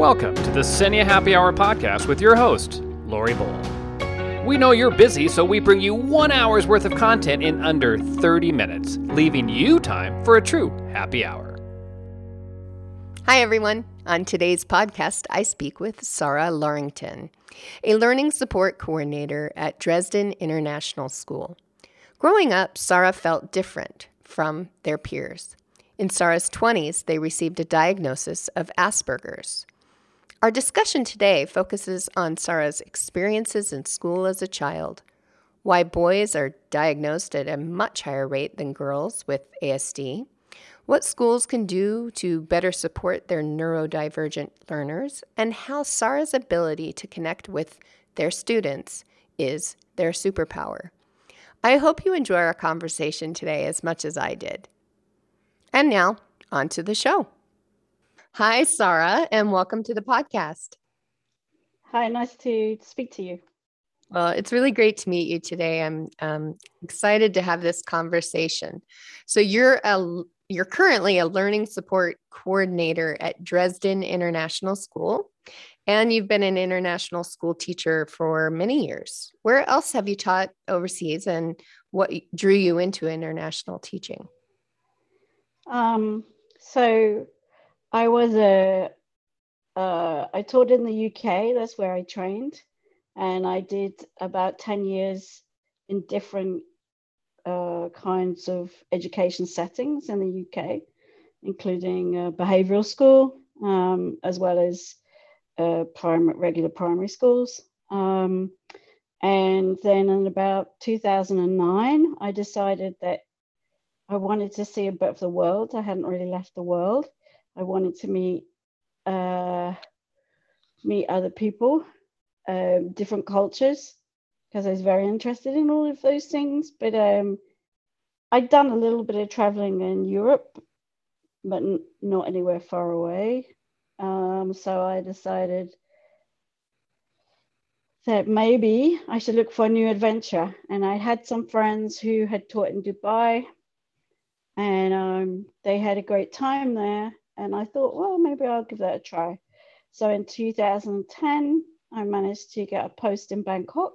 Welcome to the Senya Happy Hour podcast with your host, Lori Bull. We know you're busy, so we bring you 1 hour's worth of content in under 30 minutes, leaving you time for a true happy hour. Hi, everyone. On today's podcast, I speak with Sarah Larrington, a learning support coordinator at Dresden International School. Growing up, Sarah felt different from their peers. In Sarah's 20s, they received a diagnosis of Asperger's. Our discussion today focuses on Sarah's experiences in school as a child, why boys are diagnosed at a much higher rate than girls with ASD, what schools can do to better support their neurodivergent learners, and how Sarah's ability to connect with their students is their superpower. I hope you enjoy our conversation today as much as I did. And now, on to the show. Hi, Sarah, and welcome to the podcast. Hi, nice to speak to you. Well, it's really great to meet you today. I'm excited to have this conversation. So you're currently a learning support coordinator at Dresden International School, and you've been an international school teacher for many years. Where else have you taught overseas, and what drew you into international teaching? So I was I taught in the UK, that's where I trained, and I did about 10 years in different kinds of education settings in the UK, including behavioural school, as well as regular primary schools. And then in about 2009, I decided that I wanted to see a bit of the world. I hadn't really left the world. I wanted to meet other people, different cultures, because I was very interested in all of those things. But I'd done a little bit of traveling in Europe, but not anywhere far away. So I decided that maybe I should look for a new adventure. And I had some friends who had taught in Dubai, and they had a great time there. And I thought, well, maybe I'll give that a try. So in 2010, I managed to get a post in Bangkok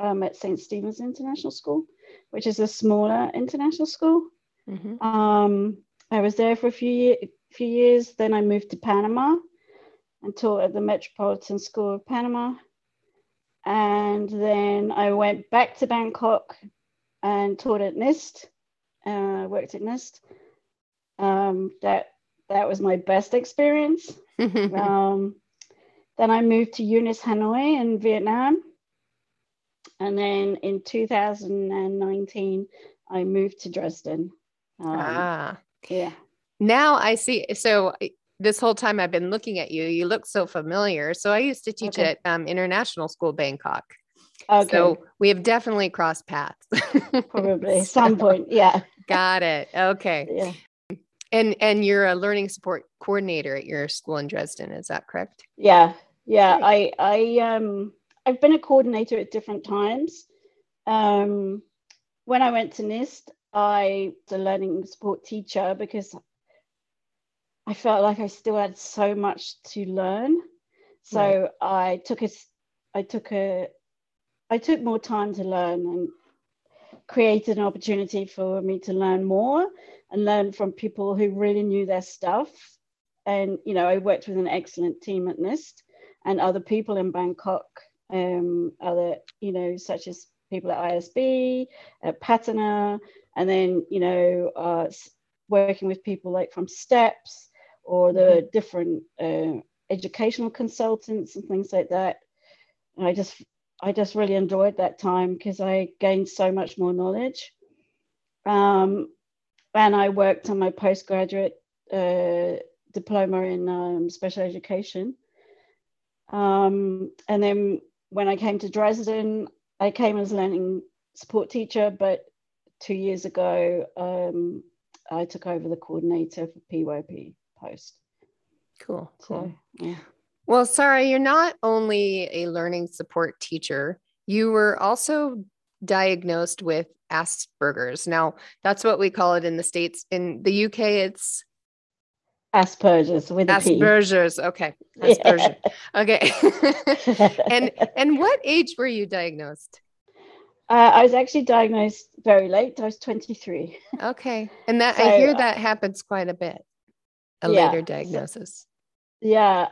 at St. Stephen's International School, which is a smaller international school. Mm-hmm. I was there for a few years. Then I moved to Panama and taught at the Metropolitan School of Panama. And then I went back to Bangkok and taught at NIST, worked at NIST. That was my best experience. Then I moved to UNIS Hanoi in Vietnam. And then in 2019, I moved to Dresden. Yeah. Now I see. So this whole time I've been looking at you, you look so familiar. So I used to teach at International School Bangkok. Okay. So we have definitely crossed paths. Probably at some point. Yeah. Got it. Okay. Yeah. And you're a learning support coordinator at your school in Dresden, is that correct? Yeah. I've been a coordinator at different times. When I went to NIST, I was a learning support teacher because I felt like I still had so much to learn. So right. I took more time to learn and created an opportunity for me to learn more and learn from people who really knew their stuff. And, you know, I worked with an excellent team at NIST and other people in Bangkok, such as people at ASD, at Patina, and then, working with people like from Steps or the different educational consultants and things like that. And I just really enjoyed that time because I gained so much more knowledge. And I worked on my postgraduate diploma in special education. And then when I came to Dresden, I came as a learning support teacher, but 2 years ago, I took over the coordinator for PYP post. Cool. So, yeah. Well, Sarah, you're not only a learning support teacher, you were also diagnosed with Asperger's. Now, that's what we call it in the States. In the UK, it's Asperger's with a P. Asperger's, okay. Asperger's, yeah. Okay. And what age were you diagnosed? I was actually diagnosed very late. I was 23. Okay. And that so, I hear that happens quite a bit, later diagnosis. So, yeah.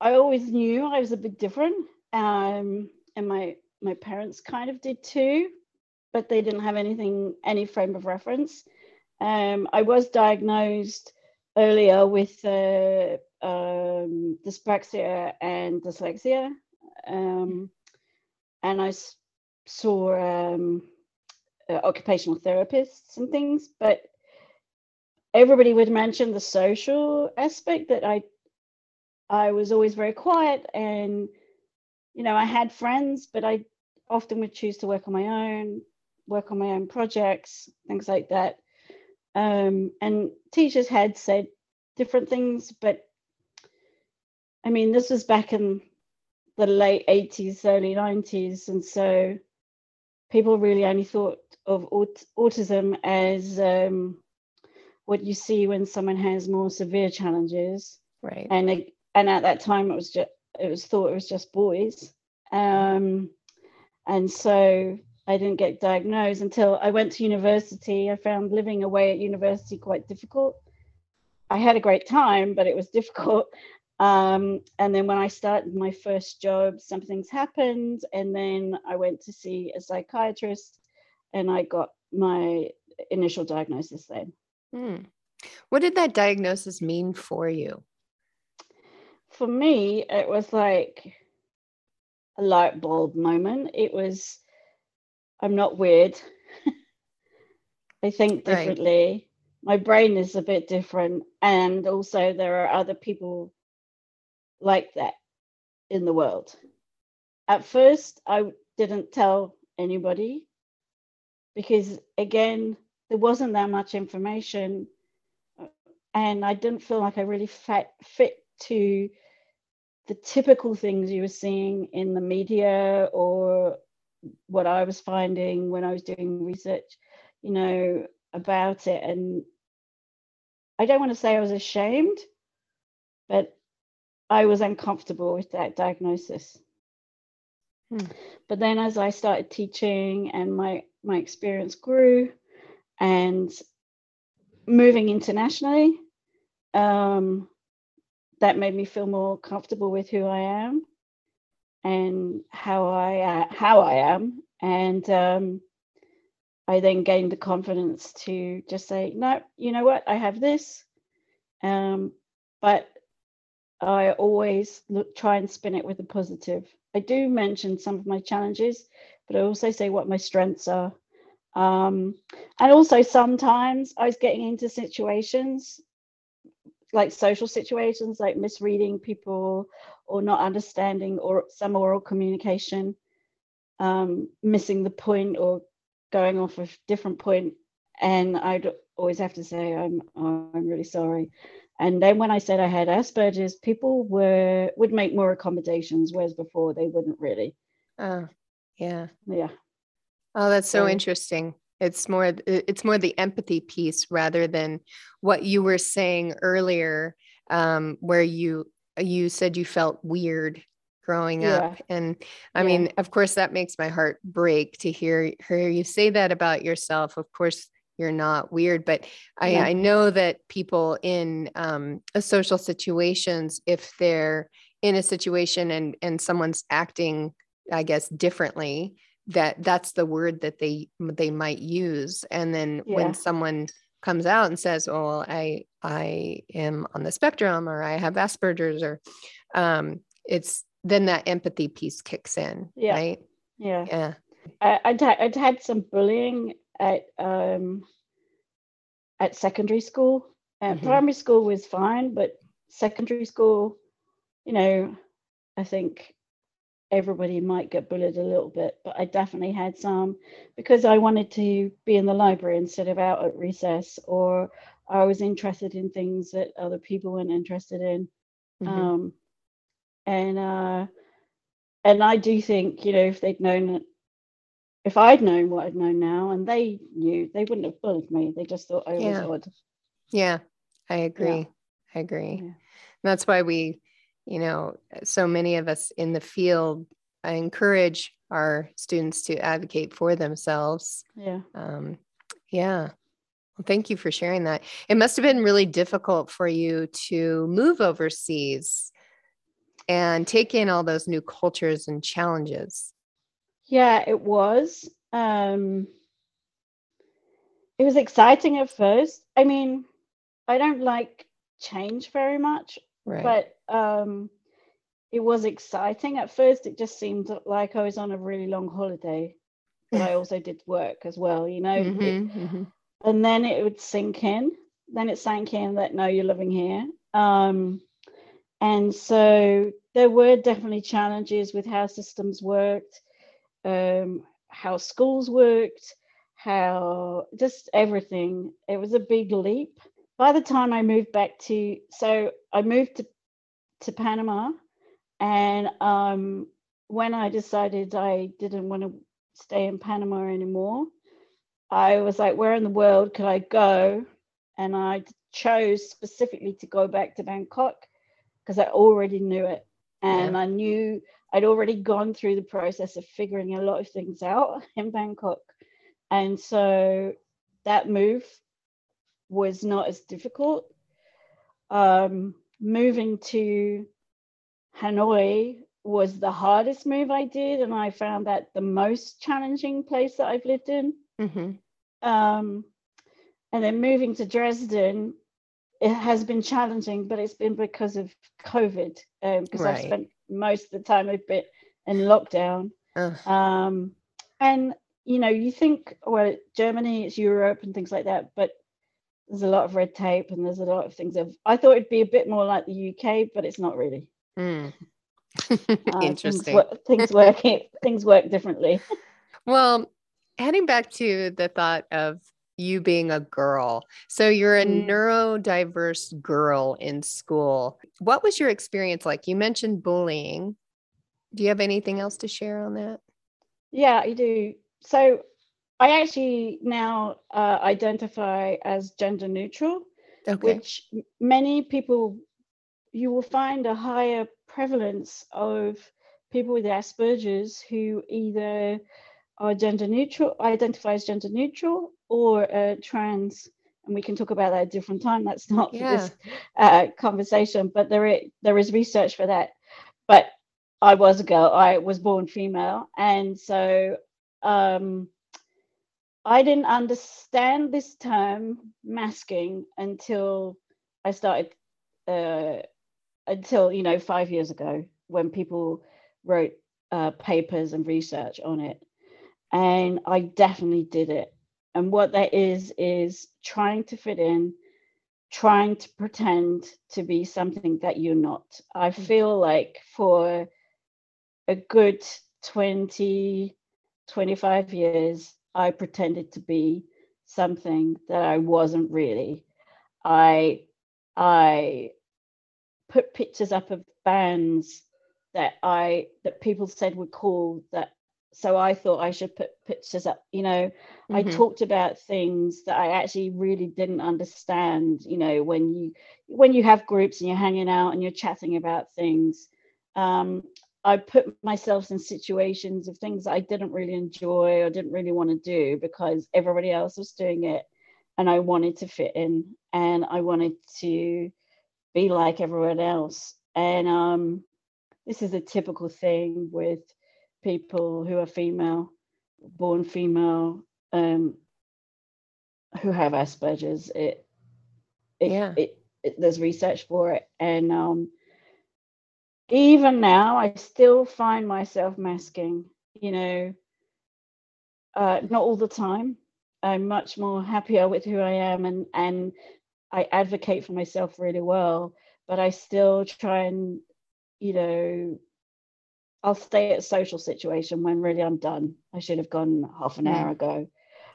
I always knew I was a bit different. And my parents kind of did too, but they didn't have any frame of reference. I was diagnosed earlier with dyspraxia and dyslexia. And I saw occupational therapists and things, but everybody would mention the social aspect that I was always very quiet and, you know, I had friends, but I often would choose to work on my own projects, things like that. And teachers had said different things, but I mean, this was back in the late 80s, early 90s. And so people really only thought of autism as what you see when someone has more severe challenges. Right. And at that time, it was thought it was just boys. And so I didn't get diagnosed until I went to university. I found living away at university quite difficult. I had a great time, but it was difficult. And then when I started my first job, something's happened. And then I went to see a psychiatrist and I got my initial diagnosis then. Hmm. What did that diagnosis mean for you? For me, it was like a light bulb moment. It was, I'm not weird. I think differently. Right. My brain is a bit different. And also there are other people like that in the world. At first, I didn't tell anybody because, again, there wasn't that much information and I didn't feel like I really fit to the typical things you were seeing in the media or what I was finding when I was doing research, you know, about it. And I don't want to say I was ashamed, but I was uncomfortable with that diagnosis. Hmm. But then as I started teaching and my experience grew and moving internationally, that made me feel more comfortable with who I am and how I am. And I then gained the confidence to just say, no, you know what, I have this. But I always try and spin it with a positive. I do mention some of my challenges, but I also say what my strengths are. And also sometimes I was getting into situations, like social situations, like misreading people or not understanding or some oral communication, missing the point or going off a different point. And I'd always have to say, I'm really sorry. And then when I said I had Asperger's, people would make more accommodations, whereas before they wouldn't really. Oh, yeah. Yeah. Oh, that's so interesting. It's more the empathy piece rather than what you were saying earlier, where you said you felt weird growing up. And I mean, of course, that makes my heart break to hear you say that about yourself. Of course, you're not weird, but I know that people in social situations, if they're in a situation and someone's acting, I guess, differently, that's the word that they might use. And then when someone comes out and says, oh, well, I am on the spectrum or I have Asperger's or it's then that empathy piece kicks in. Yeah. Right. Yeah. Yeah. I'd had some bullying at secondary school. Primary school was fine, but secondary school, you know, I think everybody might get bullied a little bit, but I definitely had some because I wanted to be in the library instead of out at recess, or I was interested in things that other people weren't interested in. And I do think, you know, if they'd known if I'd known what I'd known now, and they knew, they wouldn't have bullied me. They just thought I was odd. Yeah, I agree. Yeah. I agree. Yeah. That's why we, you know, so many of us in the field, I encourage our students to advocate for themselves. Yeah. Yeah. Well, thank you for sharing that. It must have been really difficult for you to move overseas and take in all those new cultures and challenges. Yeah, it was. It was exciting at first. I mean, I don't like change very much, right. But it was exciting. At first, it just seemed like I was on a really long holiday, but I also did work as well, you know. Mm-hmm, And then it would sink in. Then it sank in that, no, you're living here. And so there were definitely challenges with how systems worked, how schools worked, how just everything. It was a big leap. By the time I moved back to, so I moved to Panama, and when I decided I didn't want to stay in Panama anymore, I was like, where in the world could I go? And I chose specifically to go back to Bangkok because I already knew it. And I knew I'd already gone through the process of figuring a lot of things out in Bangkok. And so that move was not as difficult. Moving to Hanoi was the hardest move I did, and I found that the most challenging place that I've lived in. Mm-hmm. And then moving to Dresden, it has been challenging, but it's been because of COVID, because I've spent most of the time a bit in lockdown. And, you know, you think, well, Germany, it's Europe and things like that, but there's a lot of red tape and there's a lot of things. I thought it'd be a bit more like the UK, but it's not really. Interesting. Things work differently. Well, heading back to the thought of you being a girl. So you're a neurodiverse girl in school. What was your experience like? You mentioned bullying. Do you have anything else to share on that? Yeah, I do. So I actually now identify as gender neutral, which many people, you will find a higher prevalence of people with Asperger's who either are gender neutral, identify as gender neutral, or trans, and we can talk about that at a different time. That's not this conversation, but there is research for that. But I was a girl. I was born female, and so I didn't understand this term masking until I started, until, you know, 5 years ago, when people wrote papers and research on it. And I definitely did it. And what that is trying to fit in, trying to pretend to be something that you're not. I feel like for a good 20, 25 years, I pretended to be something that I wasn't really. I put pictures up of bands that people said were cool, that so I thought I should put pictures up, you know. Mm-hmm. I talked about things that I actually really didn't understand, you know, when you have groups and you're hanging out and you're chatting about things. I put myself in situations of things I didn't really enjoy or didn't really want to do because everybody else was doing it, and I wanted to fit in and I wanted to be like everyone else. And this is a typical thing with people who are female, born female, who have Asperger's. There's research for it, and even now I still find myself masking, you know, not all the time. I'm much more happier with who I am, and I advocate for myself really well, but I still try and, you know, I'll stay at a social situation when really I'm done. I should have gone half an hour ago.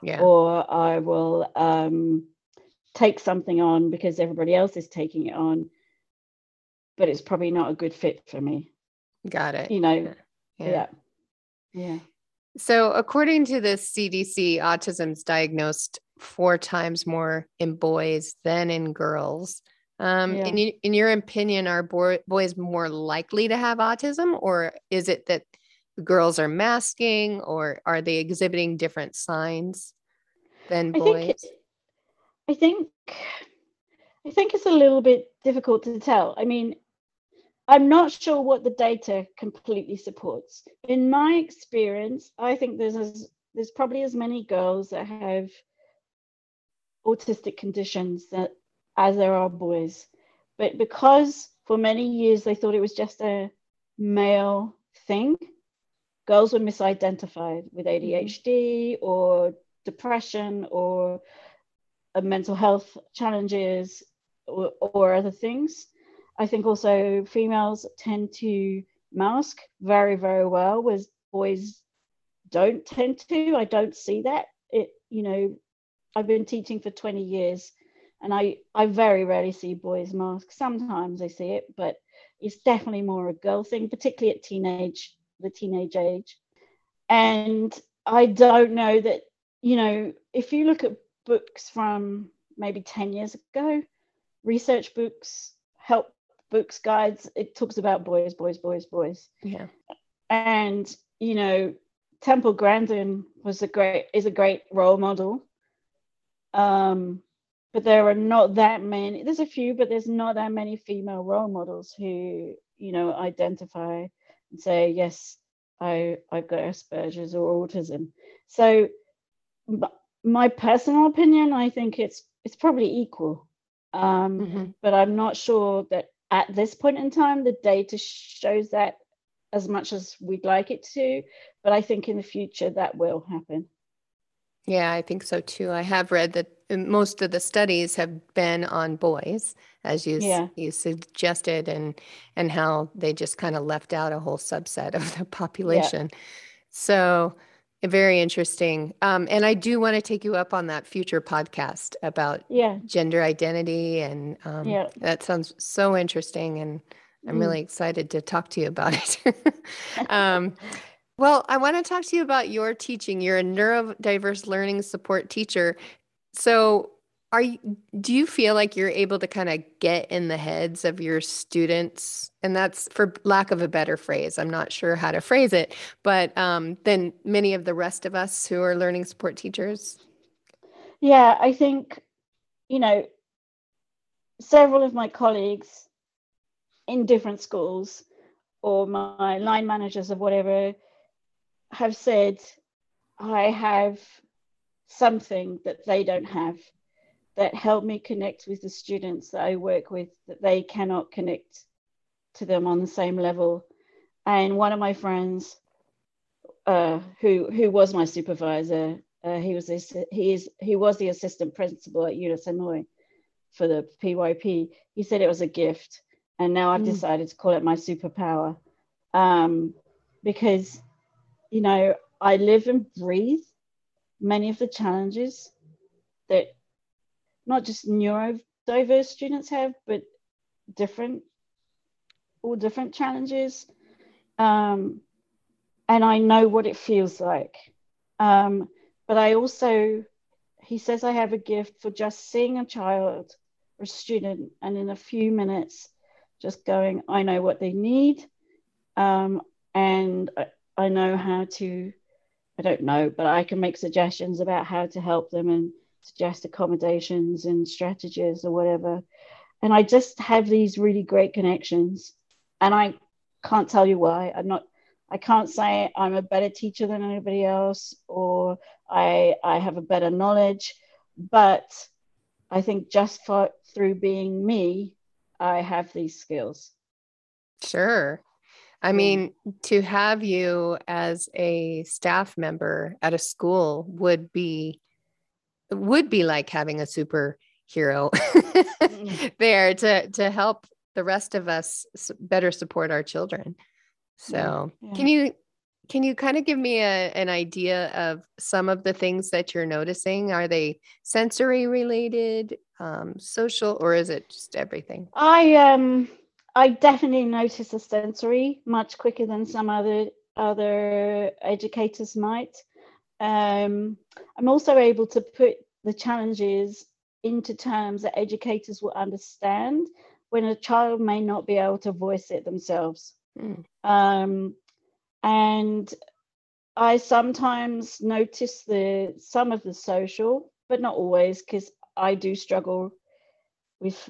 Yeah. Or I will take something on because everybody else is taking it on, but it's probably not a good fit for me. Got it. You know, yeah. So according to the CDC, autism is diagnosed 4 times more in boys than in girls. In your opinion, are boys more likely to have autism, or is it that girls are masking, or are they exhibiting different signs than boys? I think it's a little bit difficult to tell. I mean, I'm not sure what the data completely supports. In my experience, I think there's probably as many girls that have autistic conditions as there are boys. But because for many years they thought it was just a male thing, girls were misidentified with ADHD or depression or mental health challenges or other things. I think also females tend to mask very, very well, whereas boys don't tend to. I don't see that. I've been teaching for 20 years and I very rarely see boys mask. Sometimes I see it, but it's definitely more a girl thing, particularly at the teenage age. And I don't know that, if you look at books from maybe 10 years ago, research books, help books, guides, it talks about boys. Yeah. And, Temple Grandin is a great role model. But there are not that many, there's a few, but there's not that many female role models who, identify and say, yes, I've got Asperger's or autism. So my personal opinion, I think it's probably equal. But I'm not sure that at this point in time, the data shows that as much as we'd like it to, but I think in the future that will happen. Yeah, I think so too. I have read that most of the studies have been on boys, as you suggested, and how they just kind of left out a whole subset of the population. Yeah. So very interesting. And I do want to take you up on that future podcast about gender identity. And that sounds so interesting. And I'm really excited to talk to you about it. Well, I want to talk to you about your teaching. You're a neurodiverse learning support teacher. So do you feel like you're able to kind of get in the heads of your students? And that's, for lack of a better phrase, I'm not sure how to phrase it, but then many of the rest of us who are learning support teachers? Yeah, I think, several of my colleagues in different schools or my line managers or whatever have said, I have something that they don't have that helped me connect with the students that I work with, that they cannot connect to them on the same level. And one of my friends who was my supervisor, he was the assistant principal at UNIS Hanoi for the PYP. He said it was a gift. And now I've decided to call it my superpower because, I live and breathe many of the challenges that not just neurodiverse students have, but all different challenges. And I know what it feels like. But I also, he says I have a gift for just seeing a child or a student and in a few minutes just going, I know what they need. And I know how to, I don't know, but I can make suggestions about how to help them and suggest accommodations and strategies or whatever. And I just have these really great connections. And I can't tell you why. I can't say I'm a better teacher than anybody else or I have a better knowledge, but I think just through being me, I have these skills. Sure. I mean, to have you as a staff member at a school would be like having a superhero there to help the rest of us better support our children. So can you kind of give me an idea of some of the things that you're noticing? Are they sensory related, social, or is it just everything? I definitely notice the sensory much quicker than some other other educators might. I'm also able to put the challenges into terms that educators will understand when a child may not be able to voice it themselves. Mm. And I sometimes notice some of the social, but not always, because I do struggle with,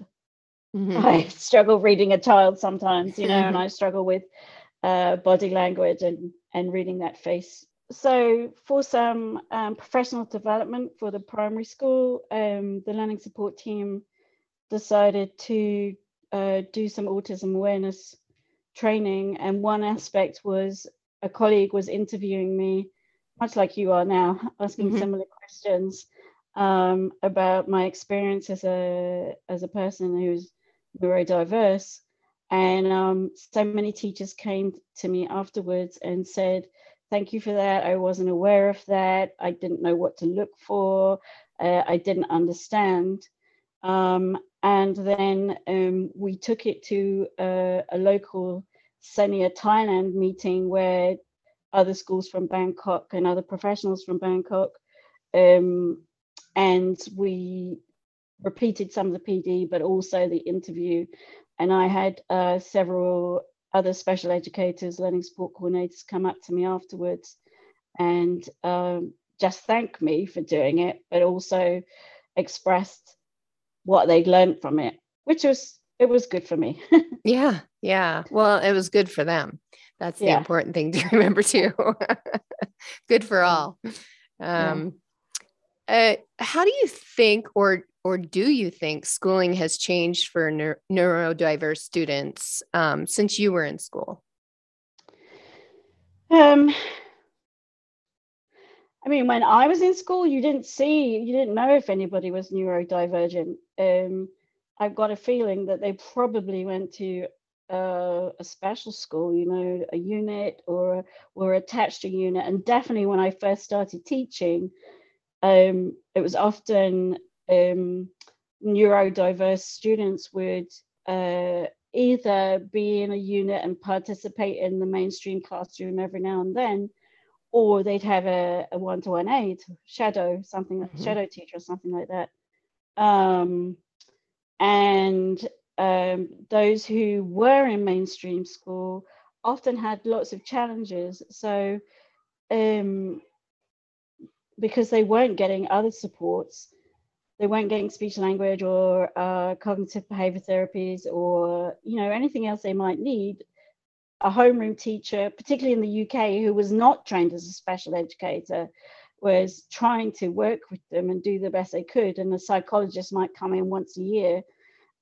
I struggle reading a child sometimes, you know, and I struggle with body language and reading that face. So for some professional development for the primary school, the learning support team decided to do some autism awareness training. And one aspect was a colleague was interviewing me, much like you are now, asking similar questions about my experience as a person who's neurodiverse. And so many teachers came to me afterwards and said, thank you for that. I wasn't aware of that. I didn't know what to look for. I didn't understand. And then we took it to a local Senya Thailand meeting where other schools from Bangkok and other professionals from Bangkok, and we repeated some of the PD, but also the interview. And I had several other special educators, learning support coordinators come up to me afterwards and just thank me for doing it, but also expressed what they'd learned from it, which was, it was good for me. Yeah. Yeah. Well, it was good for them. That's the important thing to remember too. Good for all. How do you think, or do you think schooling has changed for neurodiverse students since you were in school? I mean, when I was in school, you didn't know if anybody was neurodivergent. I've got a feeling that they probably went to a special school, you know, a unit or were attached to a unit. And definitely when I first started teaching, it was often neurodiverse students would either be in a unit and participate in the mainstream classroom every now and then, or they'd have a one-to-one aide, shadow teacher or something like that. And those who were in mainstream school often had lots of challenges. So because they weren't getting other supports, they weren't getting speech language or cognitive behavior therapies or, you know, anything else they might need. A homeroom teacher, particularly in the UK, who was not trained as a special educator, was trying to work with them and do the best they could. And a psychologist might come in once a year.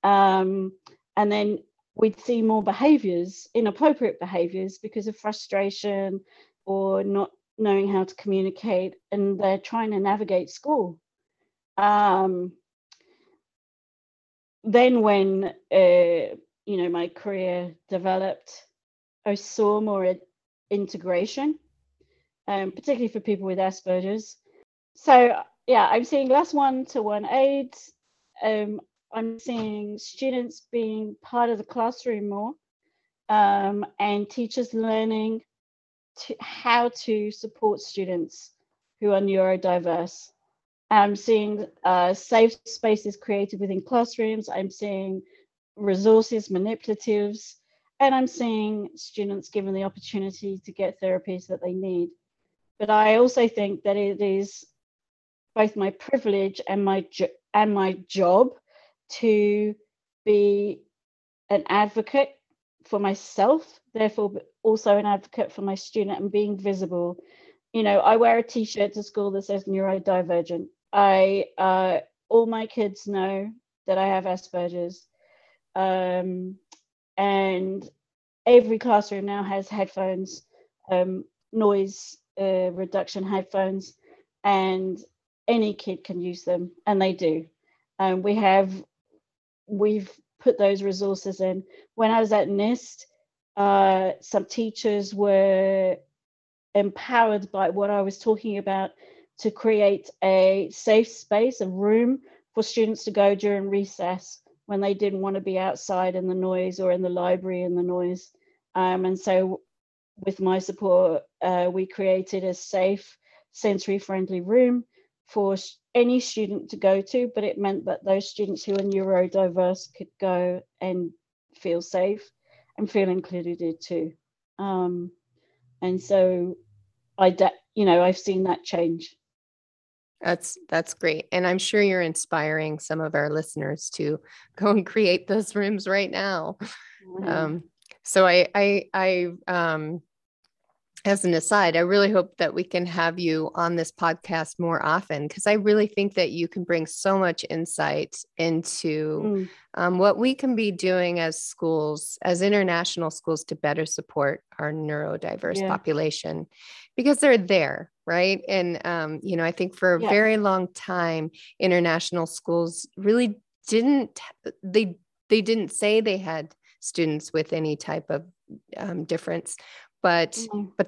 And then we'd see more behaviors, inappropriate behaviors, because of frustration or not knowing how to communicate. And they're trying to navigate school. Then when, you know, my career developed, I saw more integration, particularly for people with Asperger's. So, yeah, I'm seeing less one-to-one aids. I'm seeing students being part of the classroom more, and teachers learning how to support students who are neurodiverse. I'm seeing safe spaces created within classrooms. I'm seeing resources, manipulatives. And I'm seeing students given the opportunity to get therapies that they need. But I also think that it is both my privilege and my job to be an advocate for myself, therefore also an advocate for my student and being visible. You know, I wear a T-shirt to school that says neurodivergent. All my kids know that I have Asperger's. And every classroom now has headphones, noise reduction headphones, and any kid can use them, and they do. We've put those resources in. When I was at NIST, some teachers were empowered by what I was talking about to create a safe space, a room for students to go during recess when they didn't want to be outside in the noise or in the library in the noise. And so with my support, we created a safe, sensory-friendly room for any student to go to, but it meant that those students who are neurodiverse could go and feel safe and feel included too. And so, I've seen that change. That's great. And I'm sure you're inspiring some of our listeners to go and create those rooms right now. Mm-hmm. So as an aside, I really hope that we can have you on this podcast more often, because I really think that you can bring so much insight into what we can be doing as schools, as international schools, to better support our neurodiverse population, because they're there, right? And, I think for a very long time, international schools really didn't say they had students with any type of difference, but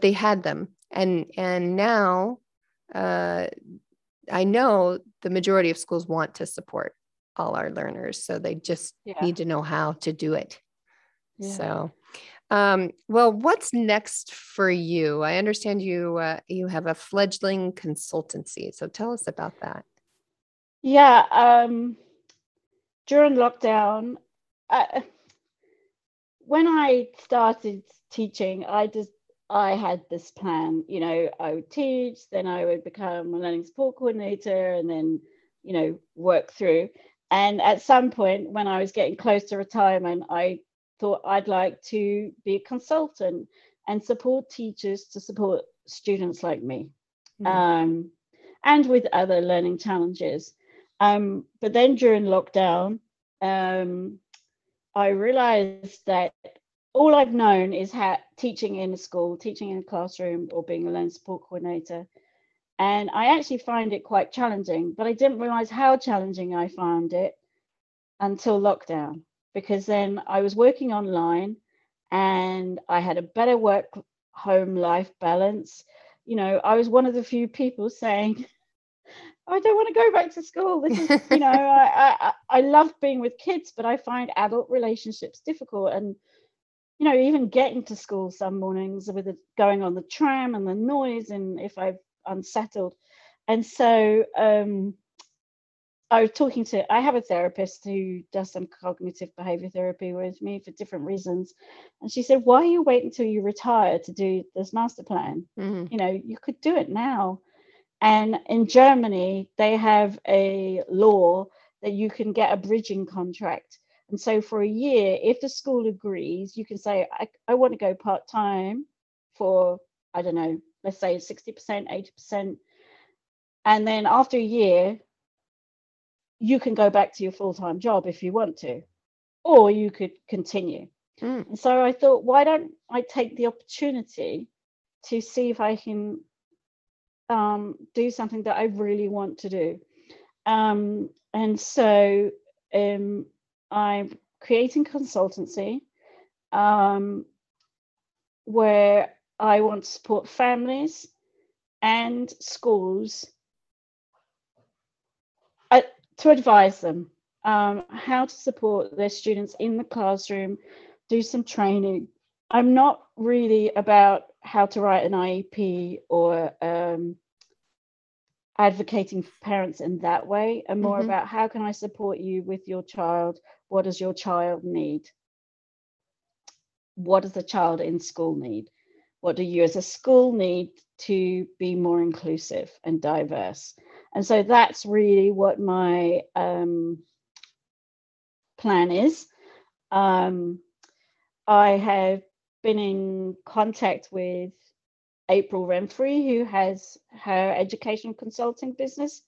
they had them. And now, I know the majority of schools want to support all our learners. So they just need to know how to do it. Yeah. So, what's next for you? I understand you have a fledgling consultancy. So tell us about that. Yeah. During lockdown, when I started teaching, I had this plan, I would teach, then I would become a learning support coordinator, and then, work through. And at some point when I was getting close to retirement, I thought I'd like to be a consultant and support teachers to support students like me, and with other learning challenges. But then during lockdown, I realized that all I've known is how teaching in a school, teaching in a classroom, or being a learning support coordinator. And I actually find it quite challenging, but I didn't realize how challenging I found it until lockdown, because then I was working online and I had a better work home life balance. I was one of the few people saying, I don't want to go back to school. This is, I love being with kids, but I find adult relationships difficult. And, even getting to school some mornings with going on the tram and the noise, and if I've unsettled. And so I have a therapist who does some cognitive behavior therapy with me for different reasons. And she said, why are you waiting until you retire to do this master plan? Mm-hmm. You could do it now. And in Germany, they have a law that you can get a bridging contract. And so for a year, if the school agrees, you can say, I want to go part-time for, I don't know, let's say 60%, 80%. And then after a year, you can go back to your full-time job if you want to, or you could continue. Mm. And so I thought, why don't I take the opportunity to see if I can do something that I really want to do. I'm creating consultancy where I want to support families and schools to advise them how to support their students in the classroom, do some training. I'm not really about how to write an IEP or advocating for parents in that way, and more about how can I support you with your child? What does your child need? What does the child in school need? What do you as a school need to be more inclusive and diverse? And so that's really what my plan is. I have been in contact with April Renfrey, who has her educational consulting business,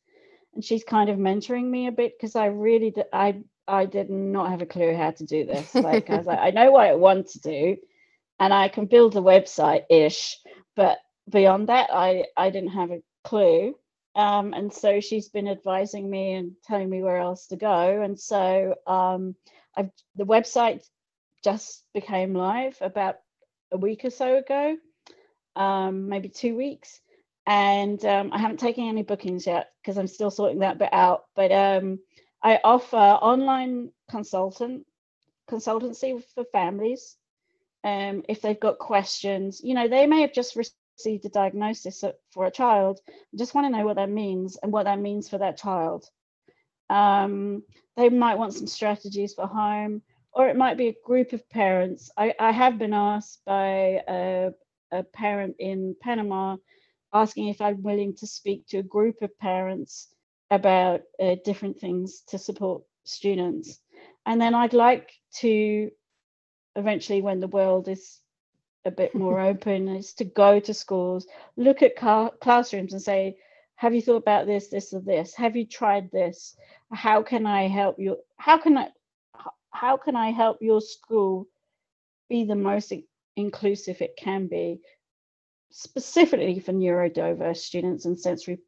and she's kind of mentoring me a bit, because I really I did not have a clue how to do this. Like I was like, I know what I want to do, and I can build a website-ish, but beyond that, I didn't have a clue. And so she's been advising me and telling me where else to go. And so the website just became live about a week or so ago. Maybe 2 weeks, and I haven't taken any bookings yet because I'm still sorting that bit out, but I offer online consultancy for families if they've got questions. You know, they may have just received a diagnosis for a child. I just want to know what that means and what that means for that child. They might want some strategies for home, or it might be a group of parents. I have been asked by a parent in Panama asking if I'm willing to speak to a group of parents about different things to support students. And then I'd like to eventually, when the world is a bit more open, is to go to schools, look at classrooms and say, have you thought about this, this, or this? Have you tried this? How can I help you? How can I help your school be the most inclusive it can be, specifically for neurodiverse students and sensory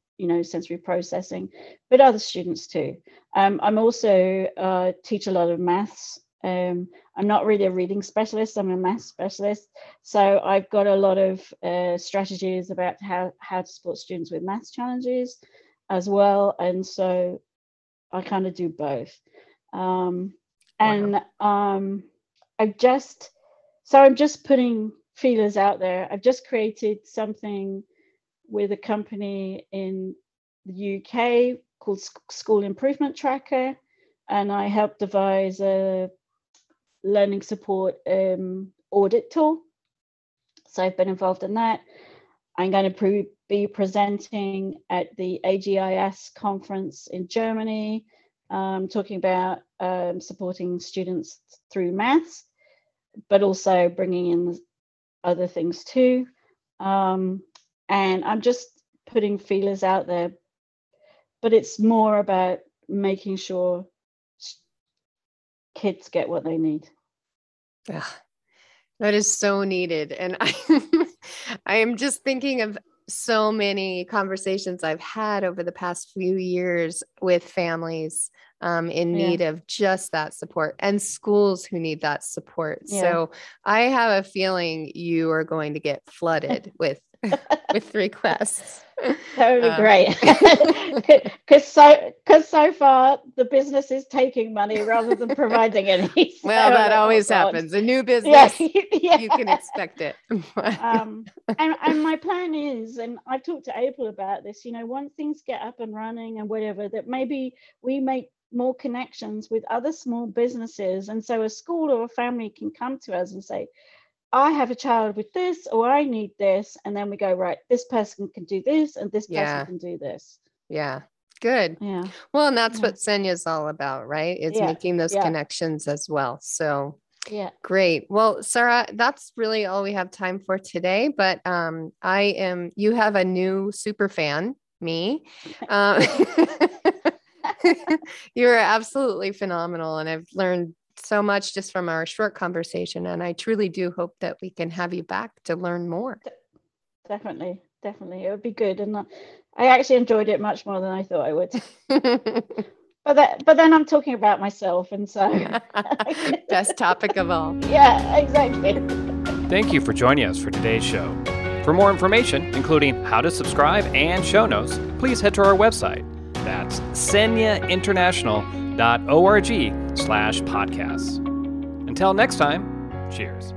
processing, but other students too. I'm also teach a lot of maths. I'm not really a reading specialist, I'm a maths specialist. So I've got a lot of strategies about how to support students with maths challenges as well. And so I kind of do both. I'm just putting feelers out there. I've just created something with a company in the UK called School Improvement Tracker, and I helped devise a learning support audit tool. So I've been involved in that. I'm going to be presenting at the AGIS conference in Germany, talking about supporting students through maths, but also bringing in other things too. And I'm just putting feelers out there, but it's more about making sure kids get what they need. Yeah, that is so needed. And I am just thinking of so many conversations I've had over the past few years with families in need of just that support, and schools who need that support. Yeah. So I have a feeling you are going to get flooded with requests. That would be great. Because so far the business is taking money rather than providing any. Well, that always happens. A new business, you can expect it. And my plan is, and I've talked to April about this, you know, once things get up and running and whatever, that maybe we make more connections with other small businesses. And so a school or a family can come to us and say, I have a child with this, or I need this. And then we go, right, this person can do this and this person can do this. Yeah. Good. Yeah. Well, and that's what Senya's all about, right? It's making those connections as well. So great. Well, Sarah, that's really all we have time for today, but you have a new super fan, me. You're absolutely phenomenal. And I've learned so much just from our short conversation, and I truly do hope that we can have you back to learn more. Definitely it would be good, and I actually enjoyed it much more than I thought I would. but then I'm talking about myself, and so best topic of all. Yeah, exactly. Thank you for joining us for today's show. For more information, including how to subscribe and show notes, please head to our website. That's senyainternational.org/podcasts. Until next time, cheers.